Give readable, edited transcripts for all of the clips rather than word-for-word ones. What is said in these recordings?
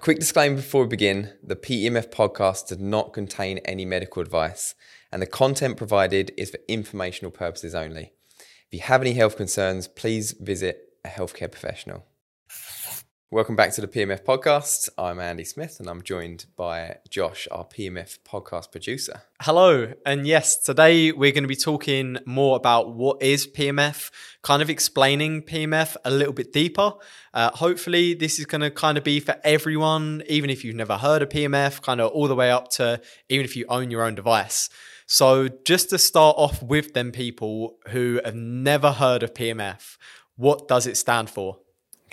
A quick disclaimer before we begin, the PEMF podcast does not contain any medical advice, and the content provided is for informational purposes only. If you have any health concerns, please visit a healthcare professional. Welcome back to the PEMF podcast. I'm Andy Smith and I'm joined by Josh, our PEMF podcast producer. Hello. And yes, today we're going to be talking more about what is PEMF, kind of explaining PEMF a little bit deeper. Hopefully this is going to kind of be for everyone, even if you've never heard of PEMF, kind of all the way up to even if you own your own device. So just to start off with them people who have never heard of PEMF, what does it stand for?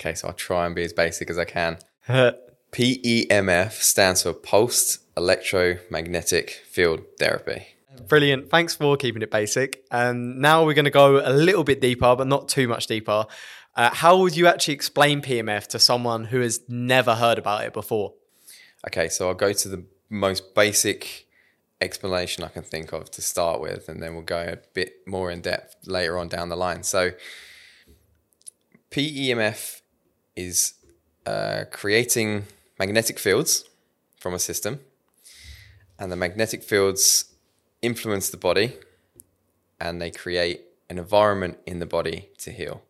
Okay, so I'll try and be as basic as I can. PEMF stands for Pulsed Electromagnetic Field Therapy. Brilliant. Thanks for keeping it basic. And now we're going to go a little bit deeper, but not too much deeper. How would you actually explain PEMF to someone who has never heard about it before? Okay, so I'll go to the most basic explanation I can think of to start with, and then we'll go a bit more in depth later on down the line. So PEMF is creating magnetic fields from a system, and the magnetic fields influence the body and they create an environment in the body to heal.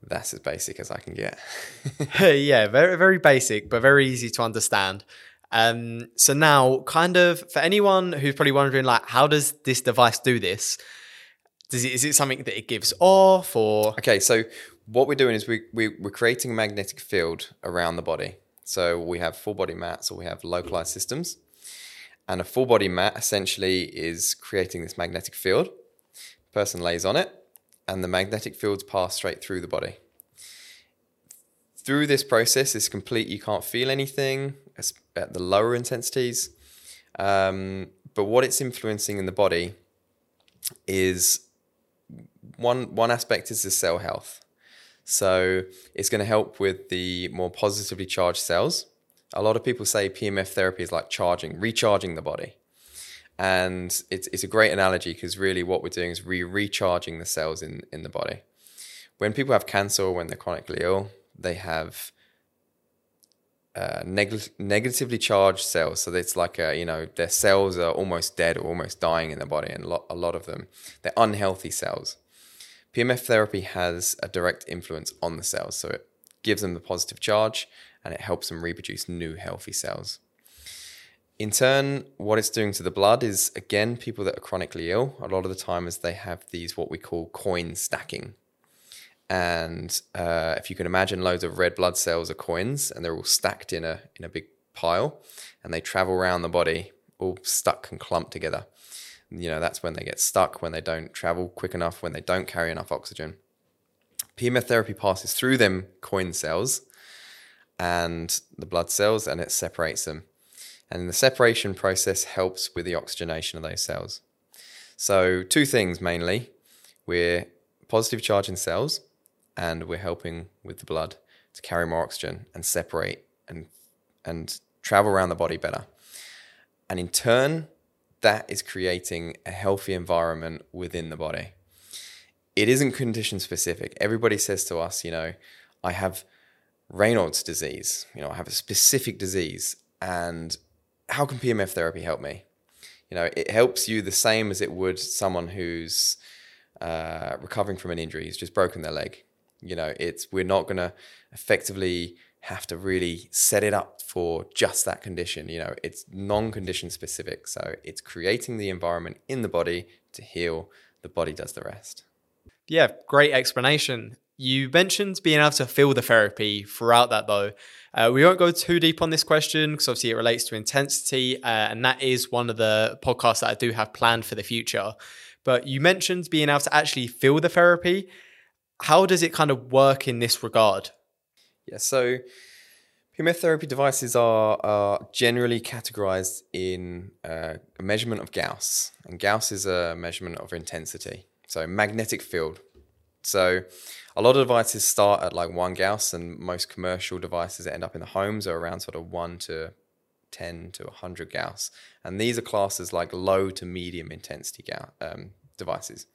That's as basic as I can get. Yeah, very, very basic, but very easy to understand. So now, kind of for anyone who's probably wondering, like, how does this device do this? Is it something that it gives off or? Okay, so what we're doing is we're creating a magnetic field around the body. So we have full body mats or we have localized systems. And a full body mat essentially is creating this magnetic field. Person lays on it and the magnetic fields pass straight through the body. Through this process, it's complete. You can't feel anything at the lower intensities. But what it's influencing in the body is one aspect is the cell health. So it's going to help with the more positively charged cells. A lot of people say PEMF therapy is like recharging the body. And it's a great analogy because really what we're doing is recharging the cells in the body. When people have cancer or when they're chronically ill, they have negatively charged cells. So it's like, their cells are almost dead or almost dying in the body. And a lot of them, they're unhealthy cells. PEMF therapy has a direct influence on the cells. So it gives them the positive charge and it helps them reproduce new healthy cells. In turn, what it's doing to the blood is, again, people that are chronically ill, a lot of the time is they have these, what we call coin stacking. And if you can imagine, loads of red blood cells are coins and they're all stacked in a big pile and they travel around the body all stuck and clumped together. That's when they get stuck, when they don't travel quick enough, when they don't carry enough oxygen. PEMF therapy passes through them coin cells and the blood cells and it separates them. And the separation process helps with the oxygenation of those cells. So two things mainly, we're positive charging cells and we're helping with the blood to carry more oxygen and separate and travel around the body better. And in turn, that is creating a healthy environment within the body. It isn't condition specific. Everybody says to us, I have Raynaud's disease, I have a specific disease and how can PEMF therapy help me? It helps you the same as it would someone who's recovering from an injury, who's just broken their leg. We're not going to effectively have to really set it up for just that condition. It's non-condition specific. So it's creating the environment in the body to heal. The body does the rest. Yeah, great explanation. You mentioned being able to feel the therapy throughout that though. We won't go too deep on this question because obviously it relates to intensity and that is one of the podcasts that I do have planned for the future. But you mentioned being able to actually feel the therapy. How does it kind of work in this regard? Yeah, so PEMF therapy devices are generally categorized in a measurement of Gauss. And Gauss is a measurement of intensity, so magnetic field. So a lot of devices start at like 1 Gauss and most commercial devices that end up in the homes are around sort of 1 to 10 to 100 Gauss. And these are classed as like low to medium intensity devices.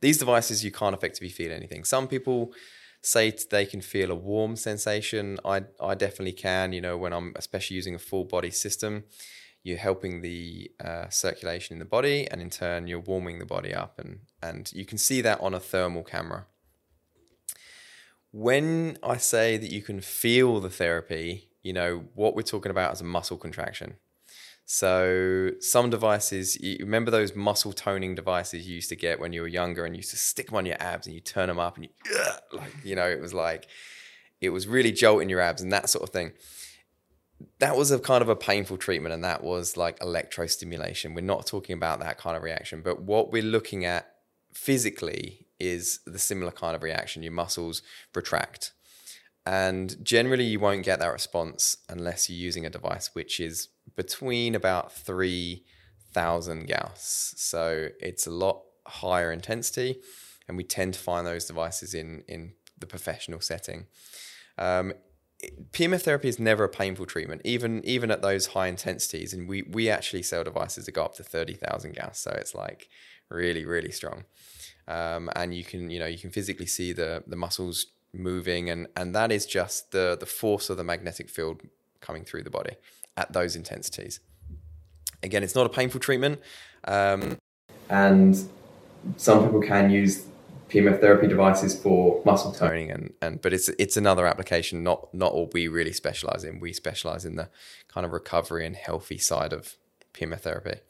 These devices, you can't effectively feel anything. Some people say they can feel a warm sensation. I definitely can, you know, when I'm especially using a full body system, you're helping the circulation in the body, and in turn you're warming the body up, and you can see that on a thermal camera. When I say that you can feel the therapy, you know, what we're talking about is a muscle contraction. So some devices, you remember those muscle toning devices you used to get when you were younger, and you used to stick them on your abs and you turn them up and you, like, you know, it was really jolting your abs and that sort of thing. That was a kind of a painful treatment, and that was like electrostimulation. We're not talking about that kind of reaction, but what we're looking at physically is the similar kind of reaction. Your muscles retract, and generally you won't get that response unless you're using a device which is between about 3,000 Gauss. So it's a lot higher intensity, and we tend to find those devices in the professional setting. PEMF therapy is never a painful treatment, even at those high intensities. And we actually sell devices that go up to 30,000 Gauss. So it's like really, really strong. And you can physically see the muscles moving, and that is just the force of the magnetic field coming through the body at those intensities. Again, it's not a painful treatment. And some people can use PEMF therapy devices for muscle toning, but it's another application, not what we really specialize in. We specialize in the kind of recovery and healthy side of PEMF therapy.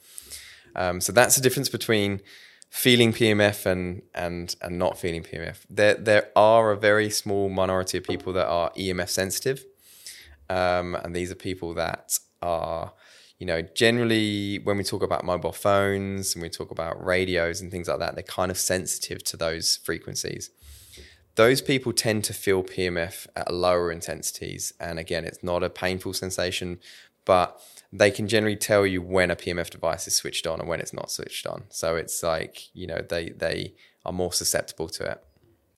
So that's the difference between feeling PEMF and not feeling PEMF. There are a very small minority of people that are EMF sensitive, and these are people that are, you know, generally when we talk about mobile phones and we talk about radios and things like that, they're kind of sensitive to those frequencies. Those people tend to feel PEMF at lower intensities. And again, it's not a painful sensation, but they can generally tell you when a PEMF device is switched on and when it's not switched on. So it's like, you know, they are more susceptible to it.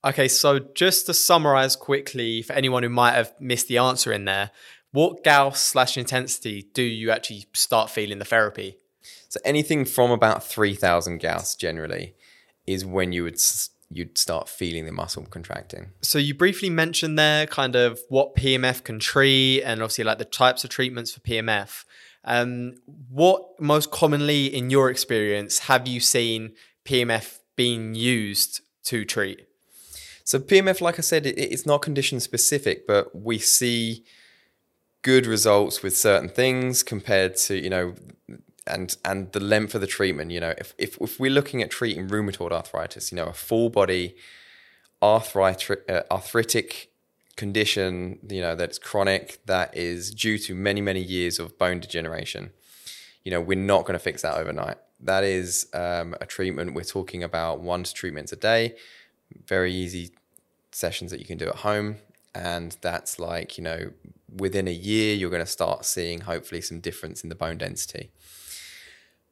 Okay, so just to summarize quickly for anyone who might have missed the answer in there, what Gauss/intensity do you actually start feeling the therapy? So anything from about 3,000 Gauss generally is when you'd start feeling the muscle contracting. So you briefly mentioned there kind of what PEMF can treat, and obviously like the types of treatments for PEMF. What most commonly in your experience have you seen PEMF being used to treat? So PEMF, like I said, it's not condition specific, but we see good results with certain things compared to, you know, and the length of the treatment. You know, if we're looking at treating rheumatoid arthritis, you know, a full body arthritic condition, you know, that's chronic, that is due to many, many years of bone degeneration. You know, we're not going to fix that overnight. That is a treatment. We're talking about 1 to 2 treatments a day, very easy sessions that you can do at home. And that's like, you know, within a year, you're going to start seeing hopefully some difference in the bone density.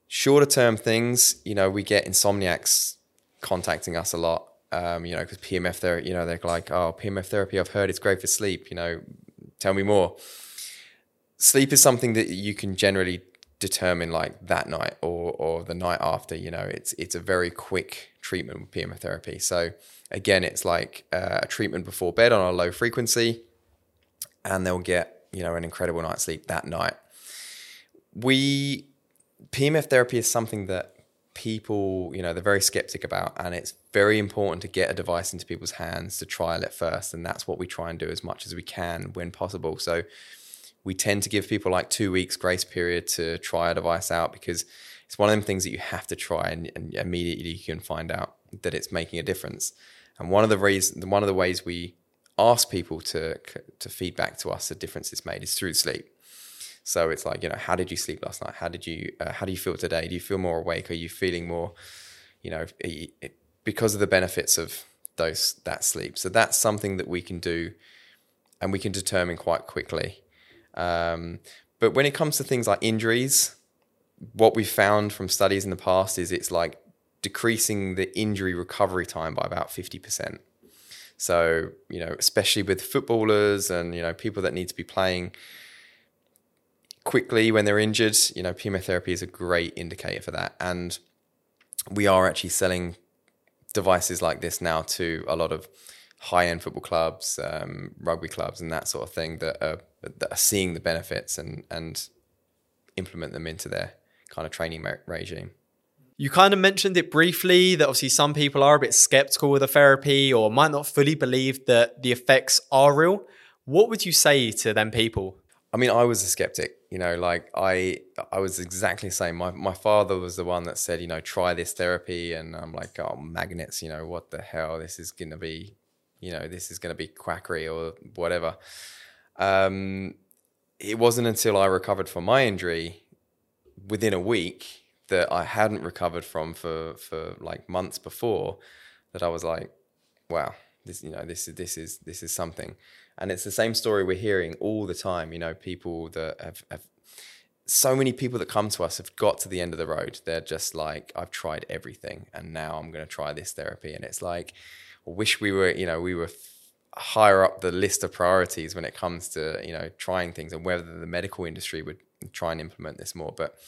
Shorter term things, you know, we get insomniacs contacting us a lot, you know, because PEMF therapy, you know, they're like, oh, PEMF therapy, I've heard it's great for sleep, you know, tell me more. Sleep is something that you can generally determine like that night or the night after. You know, it's a very quick treatment with PEMF therapy. So again, it's like a treatment before bed on a low frequency, and they'll get, you know, an incredible night's sleep that night. PEMF therapy is something that people, you know, they're very skeptic about, and it's very important to get a device into people's hands to trial it first, and that's what we try and do as much as we can when possible. So we tend to give people like 2 weeks grace period to try a device out, because it's one of them things that you have to try and immediately you can find out that it's making a difference. And one of the ways we ask people to feedback to us the difference it's made is through sleep. So it's like, you know, how did you sleep last night? How do you feel today? Do you feel more awake? Are you feeling more, you know, because of the benefits of that sleep? So that's something that we can do, and we can determine quite quickly. But when it comes to things like injuries, what we've found from studies in the past is it's like decreasing the injury recovery time by about 50%. So, you know, especially with footballers and, you know, people that need to be playing quickly when they're injured, you know, PEMF therapy is a great indicator for that. And we are actually selling devices like this now to a lot of high-end football clubs, rugby clubs and that sort of thing that are seeing the benefits and implement them into their kind of training regime. You kind of mentioned it briefly that obviously some people are a bit skeptical with the therapy or might not fully believe that the effects are real. What would you say to them people? I mean, I was a skeptic, you know, like I was exactly the same. My father was the one that said, you know, try this therapy. And I'm like, oh, magnets, you know, what the hell? This is going to be, you know, this is going to be quackery or whatever. It wasn't until I recovered from my injury within a week that I hadn't recovered from for like months before that I was like, wow, this is something. And it's the same story we're hearing all the time. You know, people that have so many people that come to us have got to the end of the road. They're just like, I've tried everything and now I'm going to try this therapy. And it's like, I wish we were higher up the list of priorities when it comes to, you know, trying things and whether the medical industry would try and implement this more. But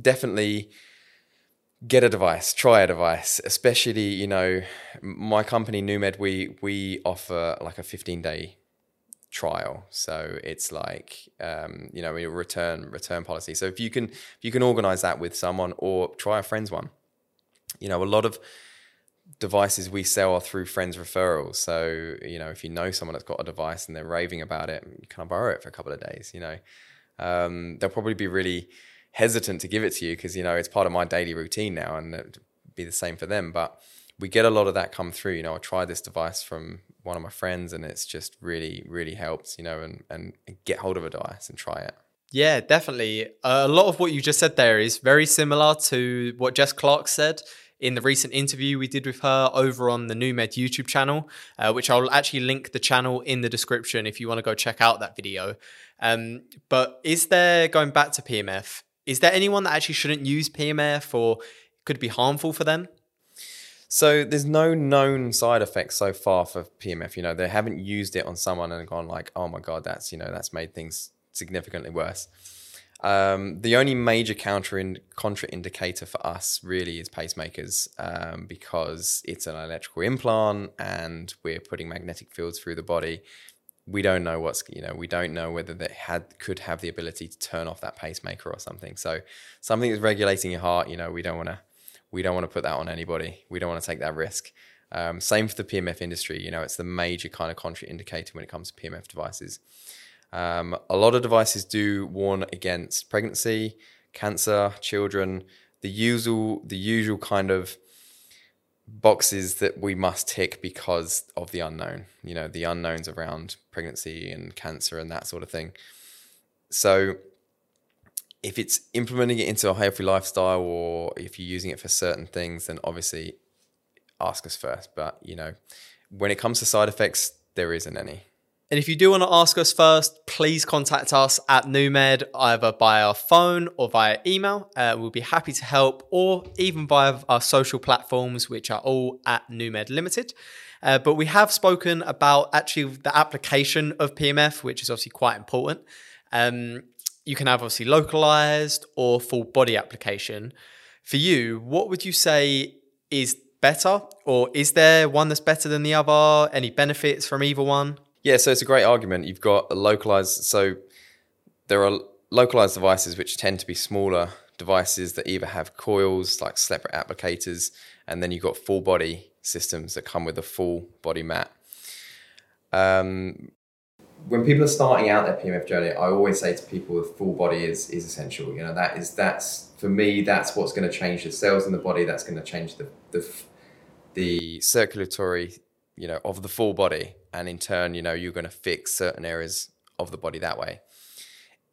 definitely get a device, try a device, especially, you know, my company NewMed, we offer like a 15-day trial. So it's like, you know, a return policy. So if you can organize that with someone or try a friend's one, you know, a lot of devices we sell are through friends referrals. So, you know, if you know someone that's got a device and they're raving about it, can I borrow it for a couple of days? You know, they'll probably be really hesitant to give it to you because, you know, it's part of my daily routine now and it'd be the same for them. But we get a lot of that come through. You know, I tried this device from one of my friends and it's just really, really helps, you know, and get hold of a device and try it. Yeah, definitely. A lot of what you just said there is very similar to what Jess Clarke said in the recent interview we did with her over on the NewMed YouTube channel, which I'll actually link the channel in the description if you want to go check out that video. But going back to PEMF, is there anyone that actually shouldn't use PEMF or could be harmful for them? So there's no known side effects so far for PEMF. You know, they haven't used it on someone and gone like, oh my God, that's, you know, that's made things significantly worse. The only major contraindicator for us really is pacemakers, because it's an electrical implant and we're putting magnetic fields through the body. We don't know whether that could have the ability to turn off that pacemaker or something. So something that's regulating your heart, you know, we don't want to put that on anybody. We don't want to take that risk. Same for the PEMF industry. You know, it's the major kind of contraindicator when it comes to PEMF devices. A lot of devices do warn against pregnancy, cancer, children, the usual kind of boxes that we must tick because of the unknown, you know, the unknowns around pregnancy and cancer and that sort of thing. So if it's implementing it into a healthy lifestyle or if you're using it for certain things, then obviously ask us first. But, you know, when it comes to side effects, there isn't any. And if you do want to ask us first, please contact us at NewMed either by our phone or via email. We'll be happy to help, or even via our social platforms, which are all at NewMed Ltd. But we have spoken about actually the application of PEMF, which is obviously quite important. You can have obviously localized or full body application. For you, what would you say is better, or is there one that's better than the other? Any benefits from either one? Yeah, so it's a great argument. You've got there are localized devices which tend to be smaller devices that either have coils, like separate applicators, and then you've got full body systems that come with a full body mat. When people are starting out their PEMF journey, I always say to people the full body is essential. You know, that's for me, that's what's going to change the cells in the body, that's going to change the circulatory, you know, of the full body. And in turn, you know, you're going to fix certain areas of the body that way.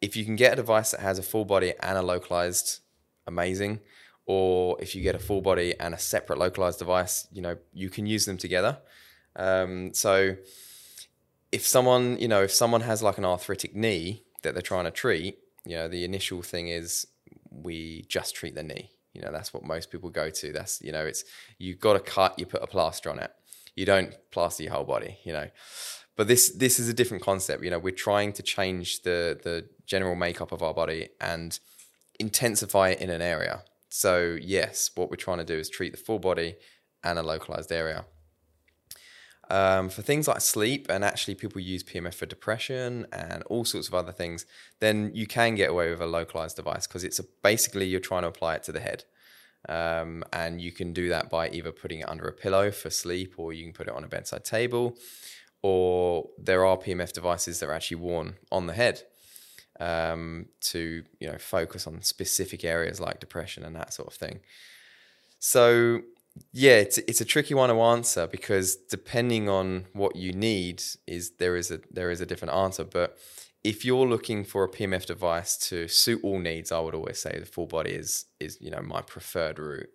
If you can get a device that has a full body and a localized, amazing. Or if you get a full body and a separate localized device, you know, you can use them together. So if someone has like an arthritic knee that they're trying to treat, you know, the initial thing is we just treat the knee. You know, that's what most people go to. That's, you know, it's, you've got a cut, you put a plaster on it. You don't plaster your whole body, you know. But this is a different concept. You know, we're trying to change the general makeup of our body and intensify it in an area. So yes, what we're trying to do is treat the full body and a localized area. for things like sleep, and actually people use PMF for depression and all sorts of other things, then you can get away with a localized device, because it's basically you're trying to apply it to the head. And you can do that by either putting it under a pillow for sleep, or you can put it on a bedside table, or there are PMF devices that are actually worn on the head to, you know, focus on specific areas like depression and that sort of thing. So yeah, it's a tricky one to answer, because depending on what you need, there is a different answer. But if you're looking for a PMF device to suit all needs, I would always say the full body is you know, my preferred route.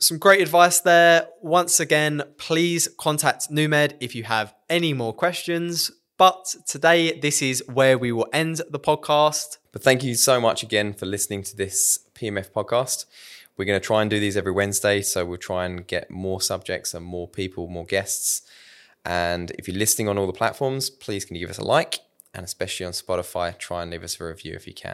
Some great advice there. Once again, please contact NewMed if you have any more questions. But today, this is where we will end the podcast. But thank you so much again for listening to this PMF podcast. We're going to try and do these every Wednesday, so we'll try and get more subjects and more people, more guests. And if you're listening on all the platforms, please can you give us a like, and especially on Spotify, try and leave us a review if you can.